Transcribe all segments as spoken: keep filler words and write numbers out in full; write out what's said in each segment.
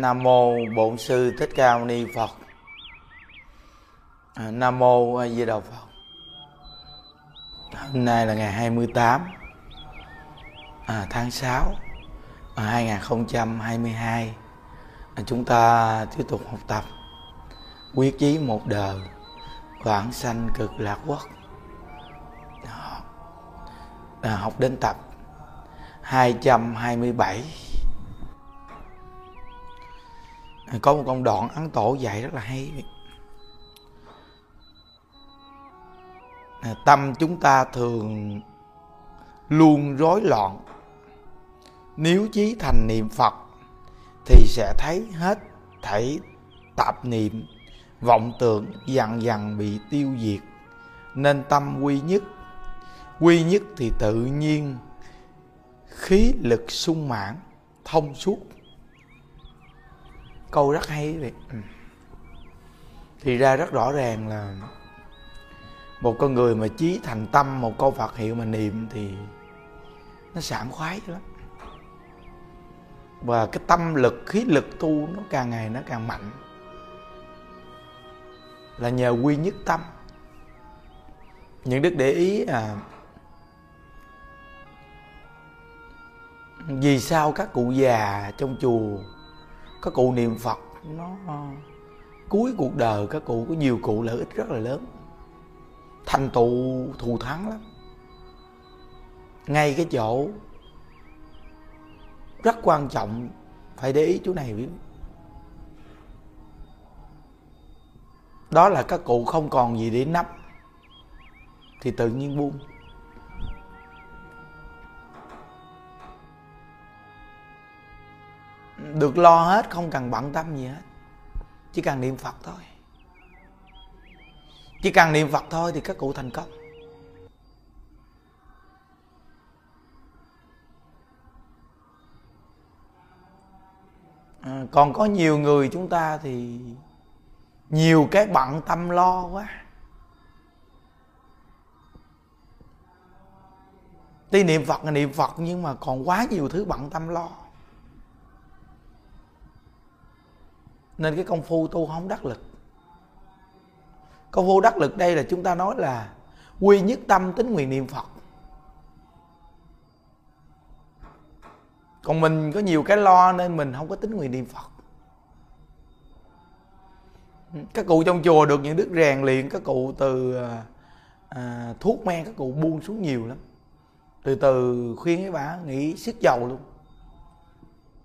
Nam mô Bổn Sư Thích Ca Mâu Ni Phật. Nam mô A Di Đà Phật. Hôm nay là ngày hai mươi tám à, tháng sáu à, hai không hai hai. à, Chúng ta tiếp tục học tập Quyết Chí Một Đời Vãng Sanh Cực Lạc Quốc. à, Học đến tập hai trăm hai mươi bảy. à, Có một công đoạn Ấn Tổ dạy rất là hay. Tâm chúng ta thường luôn rối loạn. Nếu chí thành niệm Phật thì sẽ thấy hết thảy tạp niệm, vọng tưởng dần dần bị tiêu diệt. Nên tâm quy nhất. Quy nhất thì tự nhiên khí lực sung mãn, thông suốt. Câu rất hay vậy. Thì ra rất rõ ràng là một con người mà chí thành tâm một câu Phật hiệu mà niệm thì nó sảng khoái lắm. Và cái tâm lực, khí lực tu nó càng ngày nó càng mạnh, là nhờ quy nhất tâm. Những đức để ý à, vì sao các cụ già trong chùa, các cụ niệm Phật nó cuối cuộc đời, các cụ có nhiều cụ lợi ích rất là lớn, thành tựu thù thắng lắm. Ngay cái chỗ rất quan trọng phải để ý chỗ này biết. Đó là các cụ không còn gì để nấp thì tự nhiên buông. Được lo hết, không cần bận tâm gì hết, chỉ cần niệm Phật thôi. Chỉ cần niệm Phật thôi thì các cụ thành công. À, còn có nhiều người chúng ta thì nhiều cái bận tâm lo quá. Tuy niệm Phật là niệm Phật nhưng mà còn quá nhiều thứ bận tâm lo. Nên cái công phu tu không đắc lực. Câu vô đắc lực đây là chúng ta nói là quy nhất tâm tín nguyện niệm Phật. Còn mình có nhiều cái lo nên mình không có tín nguyện niệm Phật. Các cụ trong chùa được những đức rèn luyện, các cụ từ à, thuốc men các cụ buông xuống nhiều lắm. Từ từ khuyên cái bà nghỉ sức giàu luôn.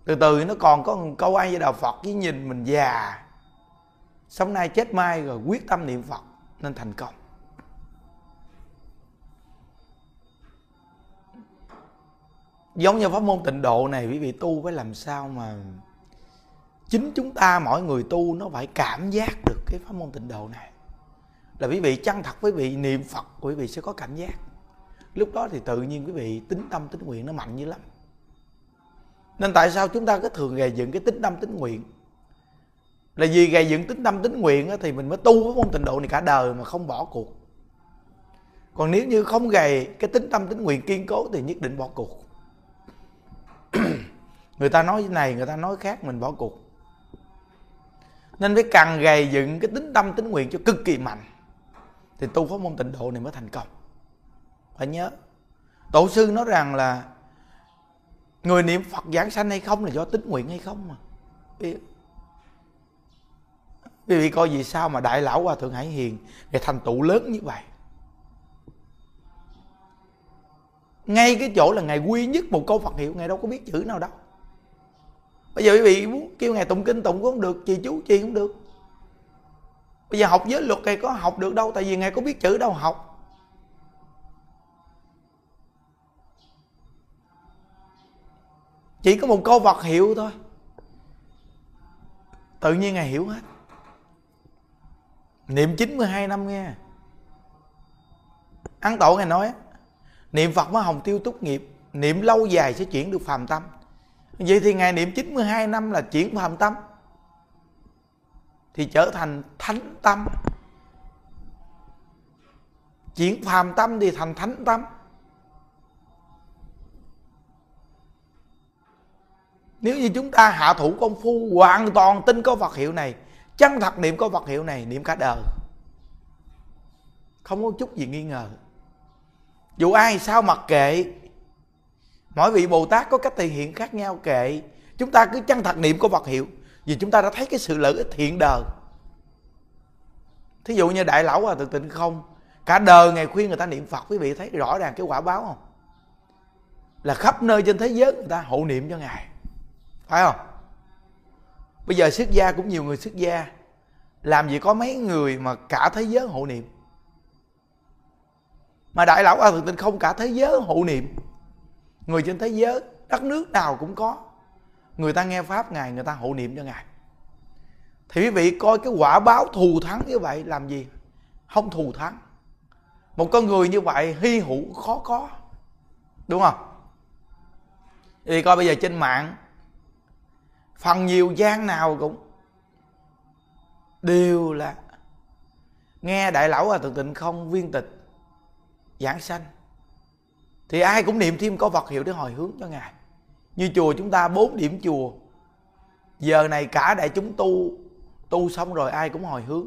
Từ từ nó còn có câu ai với đạo Phật với nhìn mình già, sống nay chết mai rồi quyết tâm niệm Phật nên thành công. Giống như pháp môn tịnh độ này, quý vị tu phải làm sao mà chính chúng ta, mỗi người tu nó phải cảm giác được cái pháp môn tịnh độ này. Là quý vị chân thật, quý vị niệm Phật, quý vị sẽ có cảm giác. Lúc đó thì tự nhiên quý vị tín tâm tín nguyện nó mạnh dữ lắm. Nên tại sao chúng ta cứ thường gầy dựng cái tín tâm tín nguyện? Là vì gầy dựng tính tâm tính nguyện thì mình mới tu với môn tịnh độ này cả đời mà không bỏ cuộc. Còn nếu như không gầy cái tính tâm tính nguyện kiên cố thì nhất định bỏ cuộc. Người ta nói này, người ta nói khác, mình bỏ cuộc. Nên phải cần gầy dựng cái tính tâm tính nguyện cho cực kỳ mạnh thì tu pháp môn tịnh độ này mới thành công. Phải nhớ, tổ sư nói rằng là người niệm Phật vãng sanh hay không là do tính nguyện hay không mà. Quý vị coi vì sao mà Đại Lão Hòa Thượng Hải Hiền ngày thành tựu lớn như vậy. Ngay cái chỗ là ngày quy nhất một câu Phật hiệu, ngày đâu có biết chữ nào đâu. Bây giờ quý vị muốn kêu ngày tụng kinh tụng cũng không được, trì chú trì cũng được. Bây giờ học giới luật này có học được đâu, tại vì ngày có biết chữ đâu học. Chỉ có một câu Phật hiệu thôi, tự nhiên ngày hiểu hết. Niệm chín mươi hai năm nghe. Ấn Tổ ngài nói niệm Phật mới hồng tiêu túc nghiệp, niệm lâu dài sẽ chuyển được phàm tâm. Vậy thì ngài niệm chín mươi hai năm là chuyển phàm tâm thì trở thành thánh tâm. Chuyển phàm tâm thì thành thánh tâm. Nếu như chúng ta hạ thủ công phu, hoàn toàn tin có Phật hiệu này, chân thật niệm có Phật hiệu này, niệm cả đời, không có chút gì nghi ngờ. Dù ai sao mặc kệ, mỗi vị Bồ Tát có cách thể hiện khác nhau, kệ. Chúng ta cứ chân thật niệm có Phật hiệu, vì chúng ta đã thấy cái sự lợi ích hiện đời. Thí dụ như Đại Lão Hòa Thượng Tịnh Không, cả đời ngày khuyên người ta niệm Phật, quý vị thấy rõ ràng cái quả báo không? Là khắp nơi trên thế giới người ta hộ niệm cho Ngài, phải không? Bây giờ xuất gia cũng nhiều người xuất gia, làm gì có mấy người mà cả thế giới hộ niệm. Mà Đại Lão A Thực Tinh Không cả thế giới hộ niệm, người trên thế giới, đất nước nào cũng có, người ta nghe Pháp Ngài, người ta hộ niệm cho Ngài. Thì quý vị coi cái quả báo thù thắng như vậy làm gì? Không thù thắng. Một con người như vậy hy hữu khó có, đúng không? Thì coi bây giờ trên mạng, phần nhiều gian nào cũng đều là nghe Đại Lão Hòa Thượng Tịnh Không viên tịch giảng sanh, thì ai cũng niệm thêm có Phật hiệu để hồi hướng cho Ngài. Như chùa chúng ta bốn điểm chùa, giờ này cả đại chúng tu, tu xong rồi ai cũng hồi hướng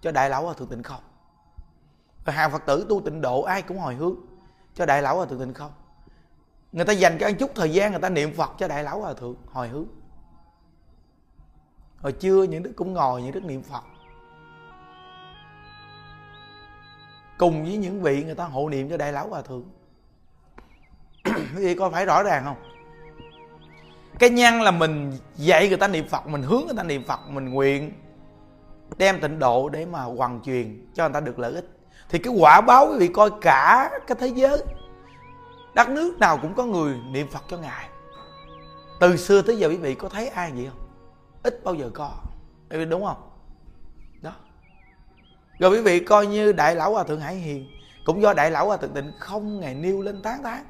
cho Đại Lão Hòa Thượng Tịnh Không. Rồi hàng Phật tử tu tịnh độ ai cũng hồi hướng cho Đại Lão Hòa Thượng Tịnh Không. Người ta dành cho chút thời gian người ta niệm Phật cho Đại Lão Hòa Thượng hồi hướng. Hồi trưa những đức cũng ngồi, những đức niệm Phật cùng với những vị người ta hộ niệm cho Đại Lão Hòa Thượng. Thì coi phải rõ ràng không? Cái nhân là mình dạy người ta niệm Phật, mình hướng người ta niệm Phật, mình nguyện đem tịnh độ để mà hoàn truyền cho người ta được lợi ích. Thì cái quả báo quý vị coi cả cái thế giới, đất nước nào cũng có người niệm Phật cho Ngài. Từ xưa tới giờ quý vị có thấy ai vậy không? Ít bao giờ có, đúng không? Đó. Rồi quý vị coi như Đại Lão Hòa Thượng Hải Hiền, cũng do Đại Lão Hòa Thượng Tịnh Không ngày nêu lên tán tán,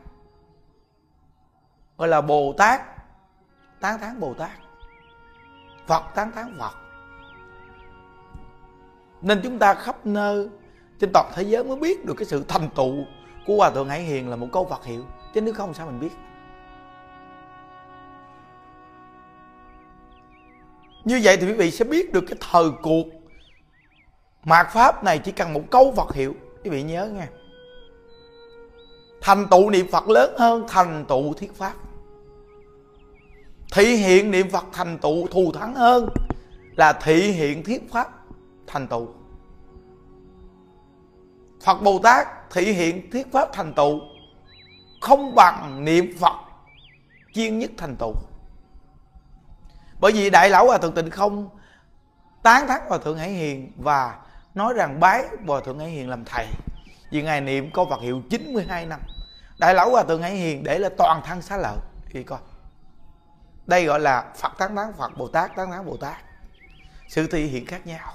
gọi là Bồ Tát tán tán Bồ Tát, Phật tán tán Phật. Nên chúng ta khắp nơi trên toàn thế giới mới biết được cái sự thành tựu của Hòa Thượng Hải Hiền là một câu Phật hiệu, chứ nếu không sao mình biết. Như vậy thì quý vị sẽ biết được cái thời cuộc mạt Pháp này chỉ cần một câu Phật hiệu. Quý vị nhớ nghe, thành tựu niệm Phật lớn hơn thành tựu thuyết Pháp, thị hiện niệm Phật thành tựu thù thắng hơn là thị hiện thuyết Pháp thành tựu. Phật Bồ Tát thị hiện thuyết Pháp thành tựu không bằng niệm Phật chuyên nhất thành tựu. Bởi vì Đại Lão Hòa Thượng Tịnh Không tán thán Hòa Thượng Hải Hiền và nói rằng bái Hòa Thượng Hải Hiền làm thầy, vì Ngài niệm có Phật hiệu chín mươi hai năm. Đại Lão Hòa Thượng Hải Hiền để là toàn thân xá lợi. Thì coi, đây gọi là Phật tán thán Phật, Bồ Tát tán thán Bồ Tát, sự thể hiện khác nhau.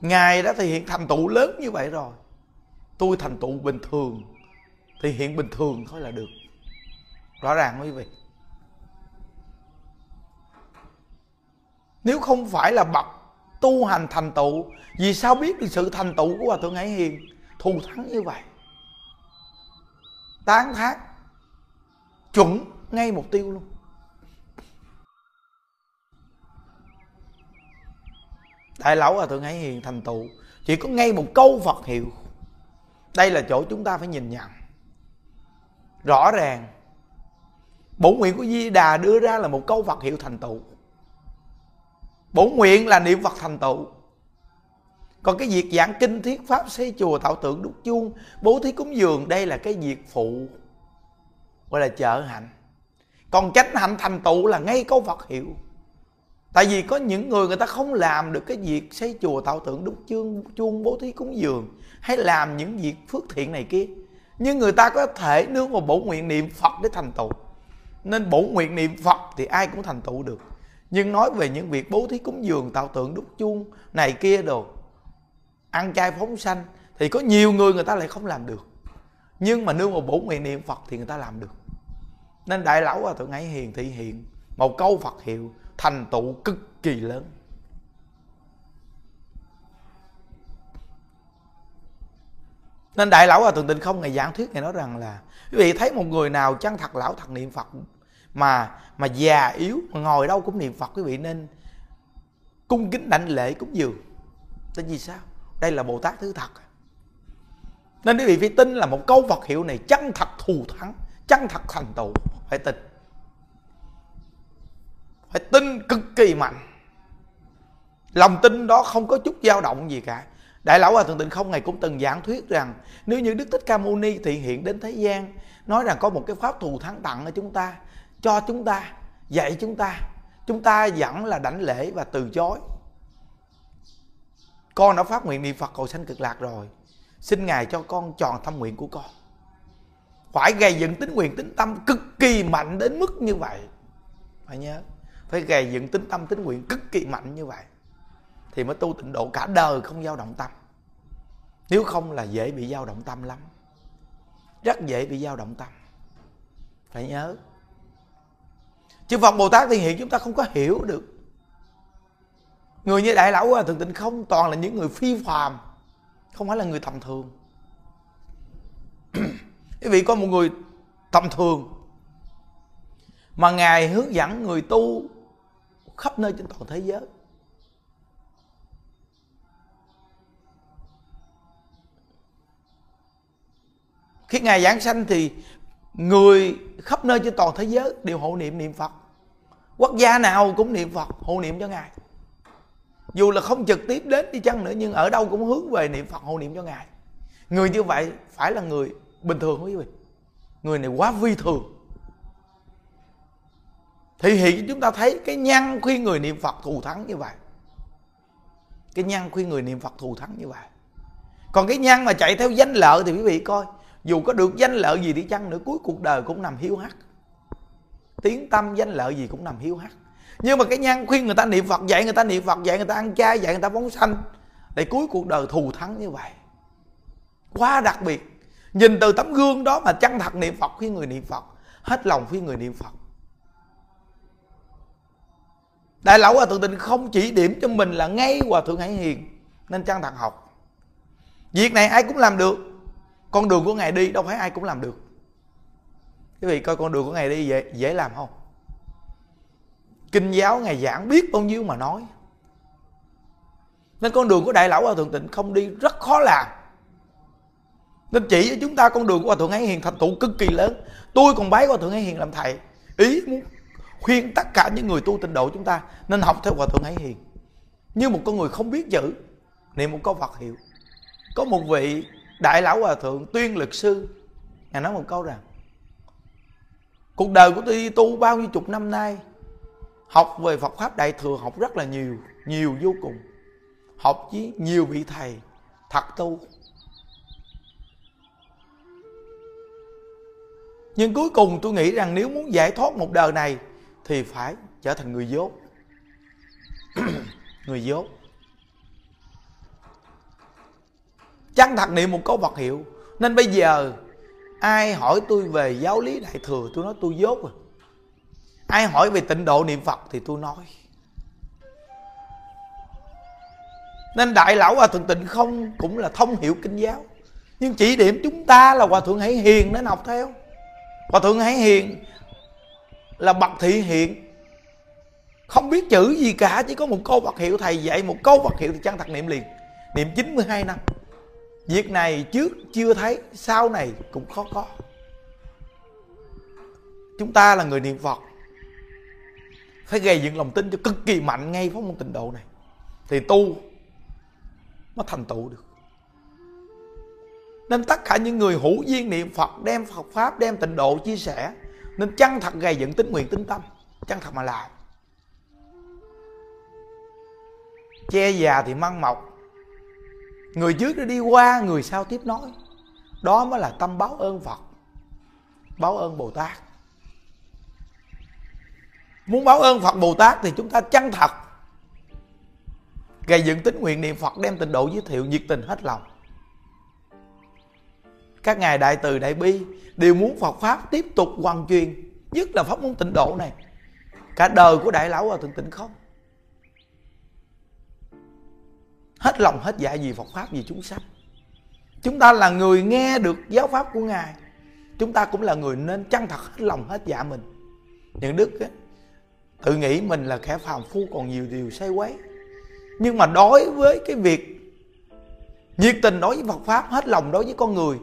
Ngài đã thể hiện thành tựu lớn như vậy rồi, tôi thành tựu bình thường, thể hiện bình thường thôi là được. Rõ ràng quý vị, nếu không phải là bậc tu hành thành tựu, vì sao biết được sự thành tựu của Hòa Thượng Hải Hiền thù thắng như vậy? Tán thán chuẩn ngay mục tiêu luôn. Đại Lão Hòa Thượng Hải Hiền thành tựu chỉ có ngay một câu Phật hiệu. Đây là chỗ chúng ta phải nhìn nhận rõ ràng. Bổn nguyện của Di Đà đưa ra là một câu Phật hiệu thành tựu. Bổn nguyện là niệm Phật thành tựu. Còn cái việc giảng kinh, thuyết Pháp, xây chùa, tạo tượng, đúc chuông, bố thí cúng dường, đây là cái việc phụ, gọi là trợ hạnh. Còn chánh hạnh thành tựu là ngay câu Phật hiệu. Tại vì có những người người ta không làm được cái việc xây chùa, tạo tượng, đúc chuông, chuông bố thí cúng dường, hay làm những việc phước thiện này kia, nhưng người ta có thể nương vào bổn nguyện niệm Phật để thành tựu. Nên bổn nguyện niệm Phật thì ai cũng thành tựu được. Nhưng nói về những việc bố thí cúng dường, tạo tượng, đúc chuông này kia đồ, ăn chay phóng sanh, thì có nhiều người người ta lại không làm được, nhưng mà nương vào bổn nguyện niệm Phật thì người ta làm được. Nên Đại Lão Hòa Thượng Hải Hiền thị hiện một câu Phật hiệu thành tựu cực kỳ lớn. Nên Đại Lão Hòa Thượng Tịnh Không ngày giảng thuyết này nói rằng là quý vị thấy một người nào chăng thật lão thật niệm Phật, mà mà già yếu mà ngồi đâu cũng niệm Phật, quý vị nên cung kính đảnh lễ cúng dường. Tại vì sao? Đây là Bồ Tát thứ thật. Nên quý vị phải tin là một câu Phật hiệu này chân thật thù thắng, chân thật thành tựu, phải tin. Phải tin cực kỳ mạnh. Lòng tin đó không có chút dao động gì cả. Đại Lão Hòa Thượng Tịnh Không ngày cũng từng giảng thuyết rằng nếu như Đức Thích Ca Mâu Ni thị hiện đến thế gian, nói rằng có một cái pháp thù thắng tặng ở chúng ta, cho chúng ta, dạy chúng ta, chúng ta vẫn là đảnh lễ và từ chối. Con đã phát nguyện niệm Phật cầu sanh cực lạc rồi, xin Ngài cho con tròn tâm nguyện của con. Phải gầy dựng tín nguyện tín tâm cực kỳ mạnh đến mức như vậy. Phải nhớ, phải gầy dựng tín tâm tín nguyện cực kỳ mạnh như vậy thì mới tu tịnh độ cả đời không dao động tâm. Nếu không là dễ bị dao động tâm lắm, rất dễ bị dao động tâm, phải nhớ. Chư Phật Bồ Tát thì hiện chúng ta không có hiểu được. Người như Đại Lão Hòa Thượng Tịnh Không toàn là những người phi phàm, không phải là người tầm thường. Quý vị có một người tầm thường mà Ngài hướng dẫn người tu khắp nơi trên toàn thế giới. Khi Ngài giảng sanh thì người khắp nơi trên toàn thế giới đều hộ niệm niệm Phật. Quốc gia nào cũng niệm Phật, hộ niệm cho Ngài. Dù là không trực tiếp đến đi chăng nữa nhưng ở đâu cũng hướng về niệm Phật, hộ niệm cho Ngài. Người như vậy phải là người bình thường không quý vị? Người này quá vi thường. Thì hiện chúng ta thấy cái nhân khuyên người niệm Phật thù thắng như vậy. Cái nhân khuyên người niệm Phật thù thắng như vậy. Còn cái nhân mà chạy theo danh lợi thì quý vị coi, dù có được danh lợi gì đi chăng nữa cuối cuộc đời cũng nằm hiu hắt. Tiếng tâm danh lợi gì cũng nằm hiu hắt. Nhưng mà cái nhân khuyên người ta niệm Phật, dạy người ta niệm Phật, dạy người ta ăn chay, dạy người ta phóng sanh, để cuối cuộc đời thù thắng như vậy. Quá đặc biệt. Nhìn từ tấm gương đó mà chân thật niệm Phật, khuyên người niệm Phật, hết lòng khuyên người niệm Phật. Đại Lão Hòa Thượng Tịnh Không chỉ điểm cho mình là ngay Hòa Thượng Hải Hiền, nên chân thật học. Việc này ai cũng làm được. Con đường của Ngài đi đâu phải ai cũng làm được. Quý vị coi con đường của Ngài đi dễ, dễ làm không? Kinh giáo Ngài giảng biết bao nhiêu mà nói. Nên con đường của Đại Lão Hòa Thượng Tịnh Không đi rất khó làm. Nên chỉ cho chúng ta con đường của Hòa Thượng Hải Hiền thành tựu cực kỳ lớn. Tôi còn bái Hòa Thượng Hải Hiền làm thầy, ý muốn khuyên tất cả những người tu tịnh độ chúng ta nên học theo Hòa Thượng Hải Hiền. Như một con người không biết chữ, niệm một câu Phật hiệu. Có một vị Đại Lão Hòa Thượng Tuyên Lực Sư, Ngài nói một câu rằng cuộc đời của tôi đi tu bao nhiêu chục năm nay, học về Phật Pháp Đại Thừa, học rất là nhiều, nhiều vô cùng, học với nhiều vị thầy thật tu. Nhưng cuối cùng tôi nghĩ rằng nếu muốn giải thoát một đời này thì phải trở thành người dốt. Người dốt chân thật niệm một câu Phật hiệu. Nên bây giờ ai hỏi tôi về giáo lý Đại Thừa tôi nói tôi dốt rồi. Ai hỏi về tịnh độ niệm Phật thì tôi nói. Nên Đại Lão Hòa Thượng Tịnh Không cũng là thông hiểu kinh giáo, nhưng chỉ điểm chúng ta là Hòa Thượng Hải Hiền nên học theo. Hòa Thượng Hải Hiền là bậc thị hiện, không biết chữ gì cả, chỉ có một câu Phật hiệu. Thầy dạy một câu Phật hiệu thì chân thật niệm liền. Niệm chín mươi hai năm. Việc này trước chưa thấy, sau này cũng khó có. Chúng ta là người niệm Phật phải gây dựng lòng tin cho cực kỳ mạnh ngay pháp môn tịnh độ này thì tu nó thành tựu được. Nên tất cả những người hữu duyên niệm Phật, đem Phật Pháp, đem tịnh độ chia sẻ, nên chân thật gây dựng tín nguyện tín tâm, chân thật mà làm. Che già thì măng mọc, người trước đã đi qua, người sau tiếp nói. Đó mới là tâm báo ơn Phật, báo ơn Bồ Tát. Muốn báo ơn Phật Bồ Tát thì chúng ta chân thật gây dựng tín nguyện niệm Phật, đem tịnh độ giới thiệu nhiệt tình hết lòng. Các Ngài Đại Từ Đại Bi đều muốn Phật Pháp tiếp tục hoàn truyền, nhất là pháp môn tịnh độ này. Cả đời của Đại Lão Hòa Thượng Tịnh Không hết lòng hết dạ vì Phật Pháp, vì chúng sanh. Chúng ta là người nghe được giáo pháp của Ngài, chúng ta cũng là người nên chân thật hết lòng hết dạ mình. Nhuận Đức ấy, tự nghĩ mình là kẻ phàm phu còn nhiều điều sai quấy, nhưng mà đối với cái việc nhiệt tình đối với Phật Pháp, hết lòng đối với con người,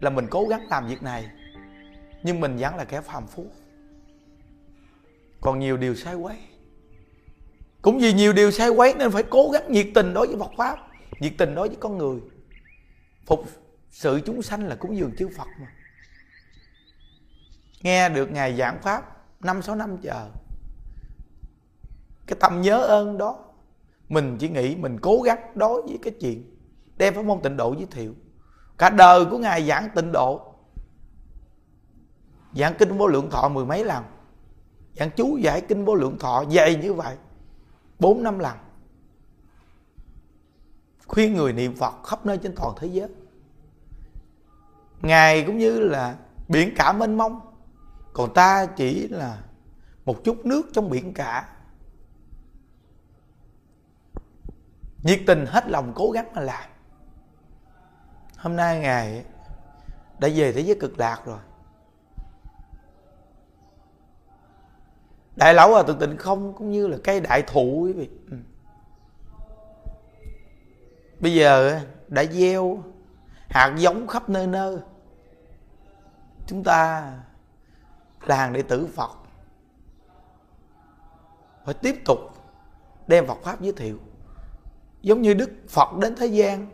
là mình cố gắng làm việc này, nhưng mình vẫn là kẻ phàm phu, còn nhiều điều sai quấy. Cũng vì nhiều điều sai quấy nên phải cố gắng nhiệt tình đối với Phật Pháp, nhiệt tình đối với con người. Phục sự chúng sanh là cúng dường chư Phật mà. Nghe được Ngài giảng Pháp năm sáu năm chờ, cái tâm nhớ ơn đó, mình chỉ nghĩ mình cố gắng đối với cái chuyện đem pháp môn tịnh độ giới thiệu. Cả đời của Ngài giảng tịnh độ, giảng kinh Vô Lượng Thọ mười mấy lần, giảng chú giải kinh Vô Lượng Thọ dày như vậy bốn năm lần, khuyên người niệm Phật khắp nơi trên toàn thế giới. Ngài cũng như là biển cả mênh mông, còn ta chỉ là một chút nước trong biển cả. Nhiệt tình hết lòng cố gắng mà làm. Hôm nay Ngài đã về thế giới cực lạc rồi. Đại Lão Hòa Thượng Tịnh Không cũng như là cây đại thụ, quý vị. Ừ. Bây giờ đã gieo hạt giống khắp nơi nơi. Chúng ta là hàng đệ tử Phật, phải tiếp tục đem Phật Pháp giới thiệu. Giống như Đức Phật đến thế gian,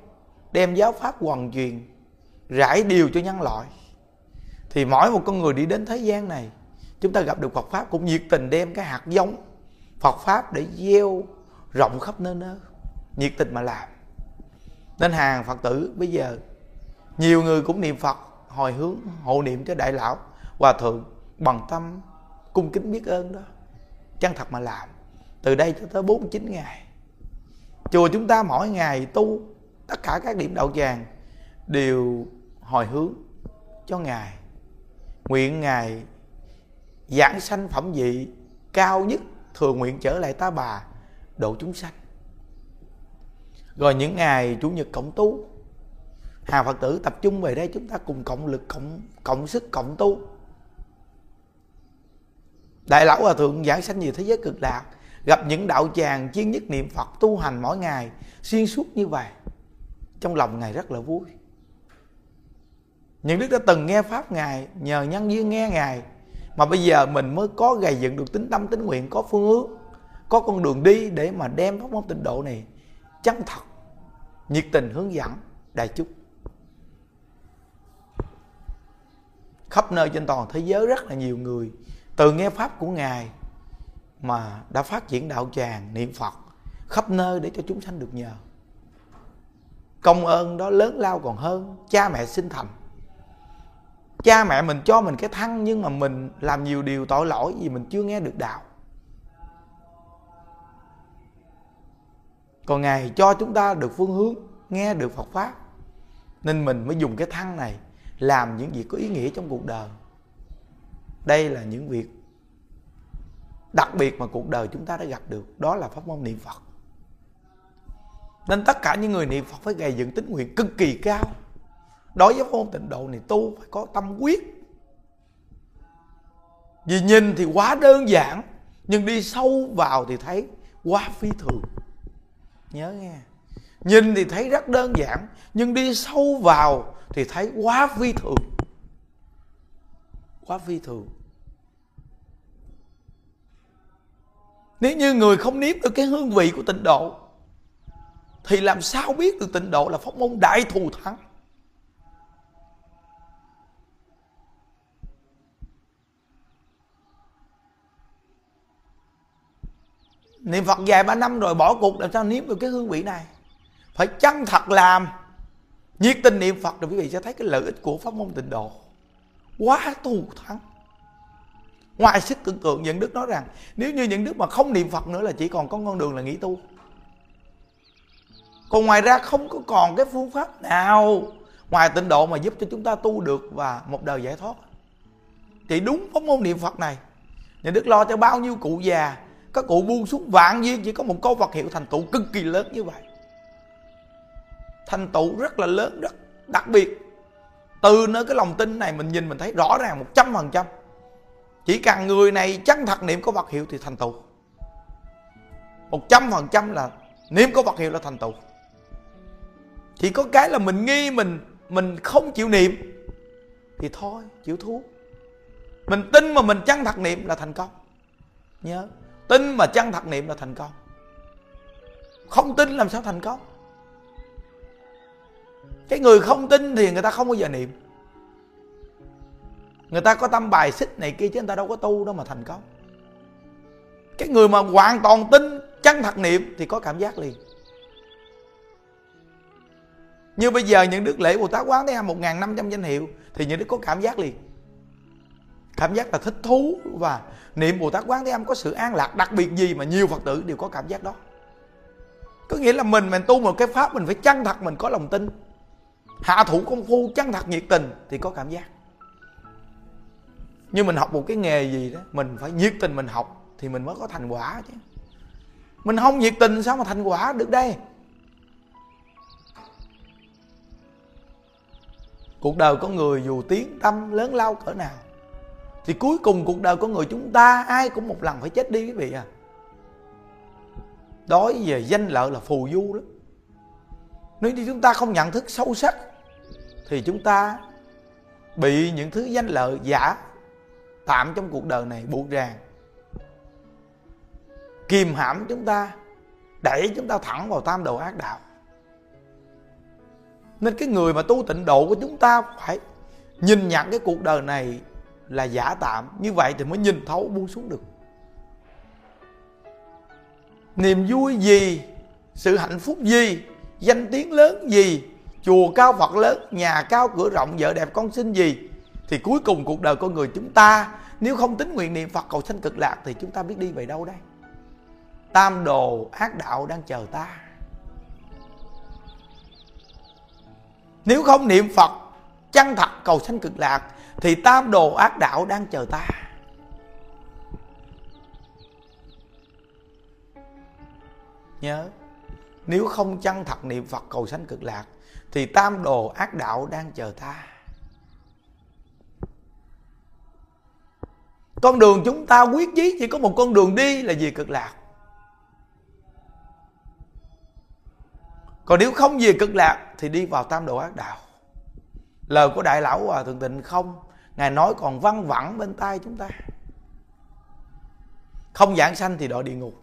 đem giáo Pháp hoàn truyền, rải điều cho nhân loại, thì mỗi một con người đi đến thế gian này, chúng ta gặp được Phật Pháp cũng nhiệt tình đem cái hạt giống Phật Pháp để gieo rộng khắp nơi nơi, nhiệt tình mà làm. Nên hàng Phật tử bây giờ nhiều người cũng niệm Phật, hồi hướng hộ niệm cho Đại Lão Hòa Thượng bằng tâm cung kính biết ơn đó, chân thật mà làm. Từ đây cho tới bốn mươi chín ngày, chùa chúng ta mỗi ngày tu tất cả các điểm đạo tràng đều hồi hướng cho Ngài, nguyện Ngài vãng sanh phẩm vị cao nhất, thừa nguyện trở lại Ta Bà độ chúng sanh. Rồi những ngày Chủ nhật cộng tu, hàng Phật tử tập trung về đây, chúng ta cùng cộng lực, cộng, cộng sức, cộng tu. Đại Lão Hòa Thượng giảng sanh về thế giới cực lạc, gặp những đạo tràng chuyên nhất niệm Phật tu hành mỗi ngày xuyên suốt như vậy, trong lòng Ngài rất là vui. Những đức đã từng nghe Pháp Ngài, nhờ nhân duyên nghe Ngài mà bây giờ mình mới có gầy dựng được tín tâm tín nguyện, có phương hướng, có con đường đi để mà đem pháp môn tịnh độ này chân thật, nhiệt tình hướng dẫn đại chúng. Khắp nơi trên toàn thế giới rất là nhiều người từ nghe Pháp của Ngài mà đã phát triển đạo tràng niệm Phật khắp nơi để cho chúng sanh được nhờ. Công ơn đó lớn lao còn hơn cha mẹ sinh thành. Cha mẹ mình cho mình cái thân, nhưng mà mình làm nhiều điều tội lỗi vì mình chưa nghe được đạo. Còn Ngài cho chúng ta được phương hướng, nghe được Phật Pháp, nên mình mới dùng cái thân này làm những việc có ý nghĩa trong cuộc đời. Đây là những việc đặc biệt mà cuộc đời chúng ta đã gặp được, đó là pháp môn niệm Phật. Nên tất cả những người niệm Phật phải gầy dựng tín nguyện cực kỳ cao. Đối với pháp môn tịnh độ này tu phải có tâm quyết. Vì nhìn thì quá đơn giản, nhưng đi sâu vào thì thấy quá phi thường. Nhớ nghe, nhìn thì thấy rất đơn giản, nhưng đi sâu vào thì thấy quá phi thường. Quá phi thường. Nếu như người không nếm được cái hương vị của tịnh độ thì làm sao biết được tịnh độ là pháp môn đại thù thắng. Niệm Phật vài ba năm rồi bỏ cuộc, làm sao nếm được cái hương vị này. Phải chân thật làm, nhiệt tình niệm Phật rồi quý vị sẽ thấy cái lợi ích của pháp môn tịnh độ quá thù thắng, ngoài sức tưởng tượng. Nhuận Đức nói rằng nếu như Nhuận Đức mà không niệm Phật nữa là chỉ còn có con đường là nghỉ tu, còn ngoài ra không có còn cái phương pháp nào ngoài tịnh độ mà giúp cho chúng ta tu được và một đời giải thoát. Chỉ đúng pháp môn niệm Phật này, Nhuận Đức lo cho bao nhiêu cụ già, các cụ buông xuống vạn viên, chỉ có một câu Phật hiệu thành tựu cực kỳ lớn như vậy, thành tựu rất là lớn, rất đặc biệt. Từ nơi cái lòng tin này mình nhìn mình thấy rõ ràng một trăm phần trăm. Chỉ cần người này chân thật niệm có vật hiệu thì thành tựu. Một trăm phần trăm là niệm có vật hiệu là thành tựu. Chỉ có cái là mình nghi mình, mình không chịu niệm thì thôi, chịu thua. Mình tin mà mình chân thật niệm là thành công. Nhớ, tin mà chân thật niệm là thành công. Không tin làm sao thành công? Cái người không tin thì người ta không bao giờ niệm. Người ta có tâm bài xích này kia chứ người ta đâu có tu đâu mà thành công. Cái người mà hoàn toàn tin, chân thật niệm thì có cảm giác liền. Như bây giờ những đức lễ Bồ Tát Quán Thế Âm một nghìn năm trăm danh hiệu thì những đức có cảm giác liền. Cảm giác là thích thú và niệm Bồ Tát Quán Thế Âm có sự an lạc đặc biệt gì mà nhiều Phật tử đều có cảm giác đó. Có nghĩa là mình mình tu một cái pháp mình phải chân thật, mình có lòng tin. Hạ thủ công phu, chân thật nhiệt tình thì có cảm giác. Nhưng mình học một cái nghề gì đó, mình phải nhiệt tình mình học thì mình mới có thành quả chứ. Mình không nhiệt tình sao mà thành quả được đây. Cuộc đời có người dù tiếng tâm lớn lao cỡ nào thì cuối cùng cuộc đời của người chúng ta ai cũng một lần phải chết đi quý vị à. Đói về danh lợi là phù du lắm. Nếu như chúng ta không nhận thức sâu sắc thì chúng ta bị những thứ danh lợi giả tạm trong cuộc đời này buộc ràng, kìm hãm chúng ta, đẩy chúng ta thẳng vào tam đồ ác đạo. Nên cái người mà tu tịnh độ của chúng ta phải nhìn nhận cái cuộc đời này là giả tạm, như vậy thì mới nhìn thấu buông xuống được. Niềm vui gì, sự hạnh phúc gì, danh tiếng lớn gì, chùa cao Phật lớn, nhà cao cửa rộng, vợ đẹp con xinh gì thì cuối cùng cuộc đời con người chúng ta nếu không tín nguyện niệm Phật cầu sanh cực lạc thì chúng ta biết đi về đâu đây. Tam đồ ác đạo đang chờ ta. Nếu không niệm Phật chân thật cầu sanh cực lạc thì tam đồ ác đạo đang chờ ta. Nhớ, nếu không chân thật niệm Phật cầu sanh cực lạc thì tam đồ ác đạo đang chờ ta. Con đường chúng ta quyết chí chỉ có một con đường đi là về cực lạc. Còn nếu không về cực lạc thì đi vào tam đồ ác đạo. Lời của Đại Lão Hòa Thượng Tịnh Không, Ngài nói còn văng vẳng bên tai chúng ta. Không vãng sanh thì đọa địa ngục.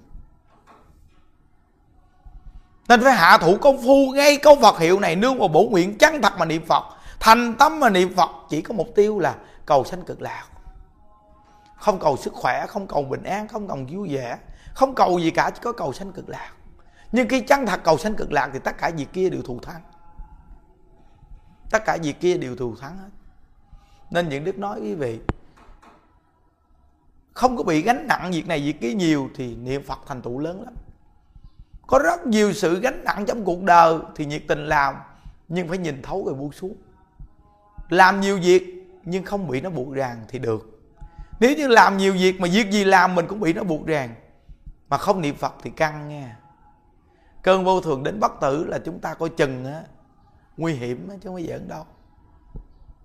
Nên phải hạ thủ công phu ngay câu Phật hiệu này, nương vào bổ nguyện chân thật mà niệm Phật, thành tâm mà niệm Phật, chỉ có mục tiêu là cầu sanh cực lạc. Không cầu sức khỏe, không cầu bình an, không cầu vui vẻ, không cầu gì cả, chỉ có cầu sanh cực lạc. Nhưng khi chân thật cầu sanh cực lạc thì tất cả việc kia đều thù thắng. Tất cả việc kia đều thù thắng hết. Nên những đức nói quý vị, không có bị gánh nặng việc này việc kia nhiều thì niệm Phật thành tựu lớn lắm. Có rất nhiều sự gánh nặng trong cuộc đời thì nhiệt tình làm, nhưng phải nhìn thấu rồi buông xuống. Làm nhiều việc nhưng không bị nó buộc ràng thì được. Nếu như làm nhiều việc mà việc gì làm mình cũng bị nó buộc ràng mà không niệm Phật thì căng nghe. Cơn vô thường đến bất tử là chúng ta coi chừng á, nguy hiểm á, chứ không phải giỡn đâu.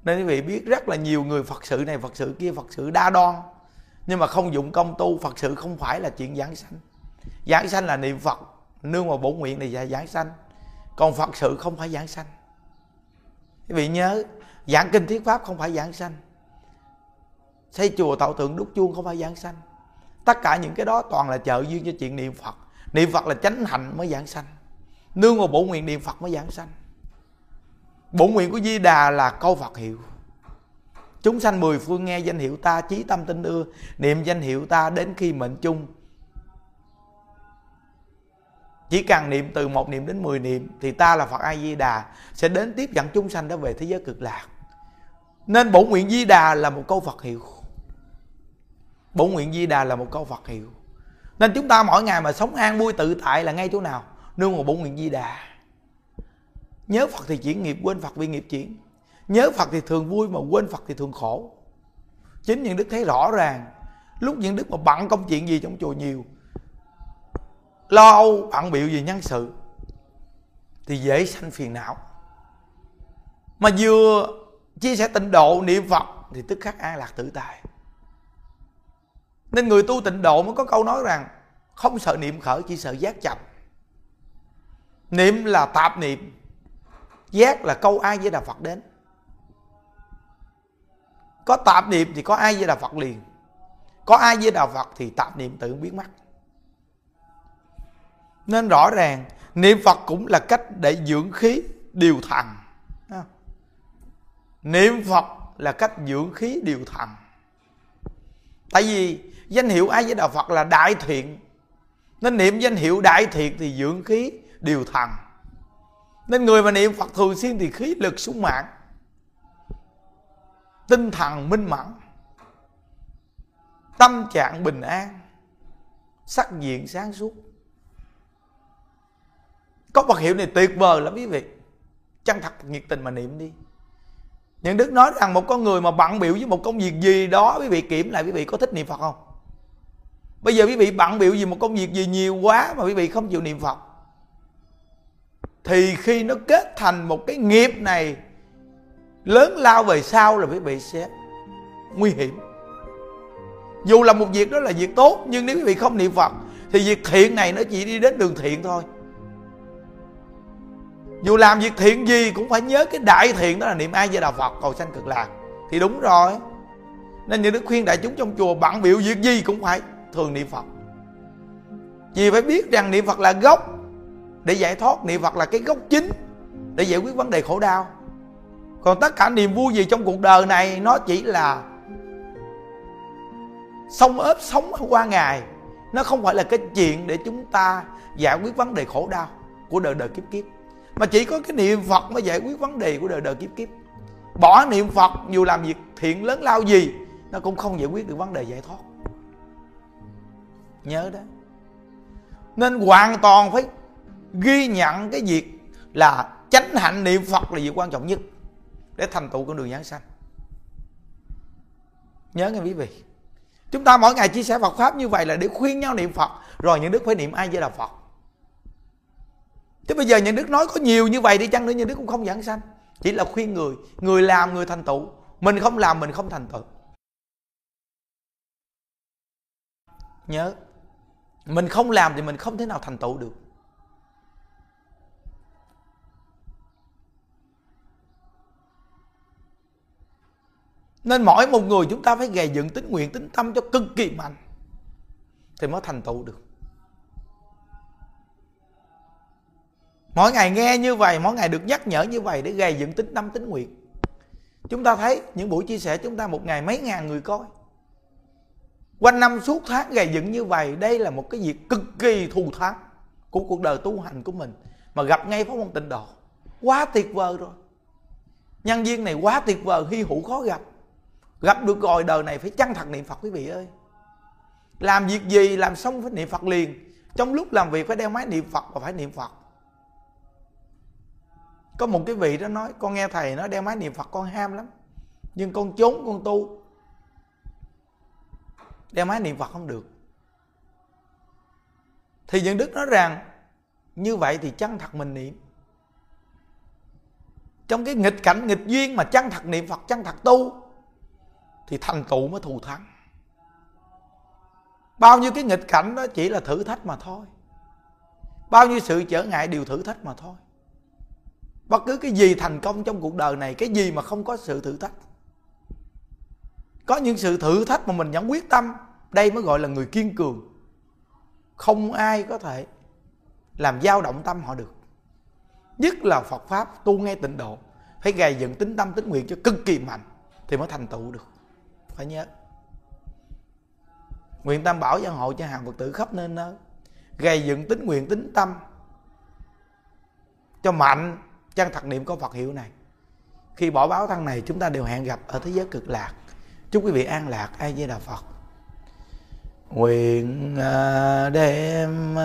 Nên quý vị biết rất là nhiều người Phật sự này Phật sự kia, Phật sự đa đoan, nhưng mà không dụng công tu. Phật sự không phải là chuyện vãng sanh. Vãng sanh là niệm Phật, nương vào bổ nguyện này là vãng sanh. Còn Phật sự không phải vãng sanh. Quý vị nhớ, giảng kinh thuyết pháp không phải vãng sanh, xây chùa tạo tượng đúc chuông không phải vãng sanh. Tất cả những cái đó toàn là trợ duyên cho chuyện niệm Phật. Niệm Phật là chánh hạnh mới vãng sanh, nương vào bổ nguyện niệm Phật mới vãng sanh. Bổ nguyện của Di Đà là câu Phật hiệu: chúng sanh mười phương nghe danh hiệu ta, chí tâm tin ưa, niệm danh hiệu ta đến khi mệnh chung. Chỉ cần niệm từ một niệm đến mười niệm thì ta là Phật A Di Đà sẽ đến tiếp dẫn chúng sanh đã về thế giới cực lạc. Nên bổ nguyện Di Đà là một câu Phật hiệu. Bổ nguyện Di Đà là một câu Phật hiệu. Nên chúng ta mỗi ngày mà sống an vui tự tại là ngay chỗ nào? Nương vào bổ nguyện Di Đà. Nhớ Phật thì chuyển nghiệp, quên Phật vì nghiệp chuyển. Nhớ Phật thì thường vui mà quên Phật thì thường khổ. Chính những đức thấy rõ ràng, lúc những đức mà bận công chuyện gì trong chùa nhiều, lo âu bận bịu về nhân sự thì dễ sanh phiền não. mà vừa chia sẻ tịnh độ niệm Phật thì tức khắc an lạc tự tại. Nên người tu tịnh độ mới có câu nói rằng không sợ niệm khởi, chỉ sợ giác chậm. Niệm là tạp niệm, giác là câu A Di Đà Phật đến. Có tạp niệm thì có A Di Đà Phật liền, có A Di Đà Phật thì tạp niệm tự biến mất. Nên rõ ràng niệm Phật cũng là cách để dưỡng khí điều thần. Niệm Phật là cách dưỡng khí điều thần. Tại vì danh hiệu A Di Đà Phật là đại thiện, nên niệm danh hiệu đại thiện thì dưỡng khí điều thần. Nên người mà niệm Phật thường xuyên thì khí lực sung mãn, tinh thần minh mẫn, tâm trạng bình an, sắc diện sáng suốt. Có vật hiệu này tuyệt vời lắm quý vị. Chân thật nhiệt tình mà niệm đi. Nhuận Đức nói rằng một con người mà bận biểu với một công việc gì đó, quý vị kiểm lại quý vị có thích niệm Phật không? Bây giờ quý vị bận biểu vì một công việc gì nhiều quá mà quý vị không chịu niệm Phật, thì khi nó kết thành một cái nghiệp này lớn lao về sau là quý vị sẽ nguy hiểm. Dù là một việc đó là việc tốt, nhưng nếu quý vị không niệm Phật thì việc thiện này nó chỉ đi đến đường thiện thôi. Dù làm việc thiện gì cũng phải nhớ cái đại thiện, đó là niệm A Di Đà Phật cầu sanh cực lạc thì đúng rồi. Nên những đức khuyên đại chúng trong chùa bận biểu việc gì cũng phải thường niệm Phật, vì phải biết rằng niệm Phật là gốc để giải thoát, niệm Phật là cái gốc chính để giải quyết vấn đề khổ đau. Còn tất cả niềm vui gì trong cuộc đời này nó chỉ là sông ớp sống qua ngày, nó không phải là cái chuyện để chúng ta giải quyết vấn đề khổ đau của đời đời kiếp kiếp. Mà chỉ có cái niệm Phật mới giải quyết vấn đề của đời đời kiếp kiếp. Bỏ niệm Phật dù làm việc thiện lớn lao gì, nó cũng không giải quyết được vấn đề giải thoát. Nhớ đó. Nên hoàn toàn phải ghi nhận cái việc là chánh hạnh niệm Phật là việc quan trọng nhất để thành tựu con đường vãng sanh. Nhớ nghe quý vị, chúng ta mỗi ngày chia sẻ Phật Pháp như vậy là để khuyên nhau niệm Phật. Rồi những đức phải niệm A Di Đà Phật. Thế bây giờ Nhuận Đức nói có nhiều như vậy đi chăng nữa, Nhuận Đức cũng không vãng sanh. Chỉ là khuyên người, người làm người thành tựu, mình không làm mình không thành tựu. Nhớ, mình không làm thì mình không thể nào thành tựu được. Nên mỗi một người chúng ta phải gầy dựng tín nguyện, tín tâm cho cực kỳ mạnh thì mới thành tựu được. Mỗi ngày nghe như vậy, mỗi ngày được nhắc nhở như vậy để gầy dựng tín tâm tín nguyện. Chúng ta thấy những buổi chia sẻ chúng ta một ngày mấy ngàn người coi, quanh năm suốt tháng gầy dựng như vậy. Đây là một cái việc cực kỳ thù thắng của cuộc đời tu hành của mình, mà gặp ngay pháp môn tịnh độ quá tuyệt vời rồi. Nhân duyên này quá tuyệt vời, hy hữu khó gặp. Gặp được rồi đời này phải chân thật niệm Phật quý vị ơi. Làm việc gì làm xong phải niệm Phật liền. Trong lúc làm việc phải đeo máy niệm Phật và phải niệm Phật. Có một cái vị đó nói, con nghe thầy nói đeo máy niệm Phật con ham lắm, nhưng con trốn con tu, đeo máy niệm Phật không được. Thì Nhuận Đức nói rằng như vậy thì chân thật mình niệm. Trong cái nghịch cảnh nghịch duyên mà chân thật niệm Phật, chân thật tu thì thành tựu mới thù thắng. Bao nhiêu cái nghịch cảnh đó chỉ là thử thách mà thôi, bao nhiêu sự trở ngại đều thử thách mà thôi. Bất cứ cái gì thành công trong cuộc đời này, cái gì mà không có sự thử thách. Có những sự thử thách mà mình vẫn quyết tâm, đây mới gọi là người kiên cường. Không ai có thể làm dao động tâm họ được. Nhất là Phật Pháp tu ngay tịnh độ, phải gầy dựng tín tâm tín nguyện cho cực kỳ mạnh thì mới thành tựu được. Phải nhớ. Nguyện Tam Bảo gia hộ cho hàng Phật tử khắp nơi nơi gầy dựng tín nguyện tín tâm cho mạnh, chân thật niệm có Phật hiệu này. Khi bỏ báo thân này chúng ta đều hẹn gặp ở thế giới cực lạc. Chúc quý vị an lạc. A Di Đà Phật. Nguyện đem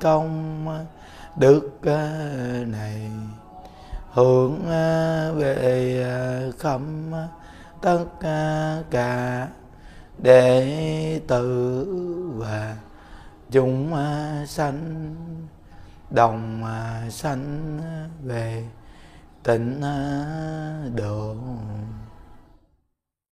công đức này hướng về khắp tất cả đệ tử và chúng sanh đồng sanh về tịnh độ.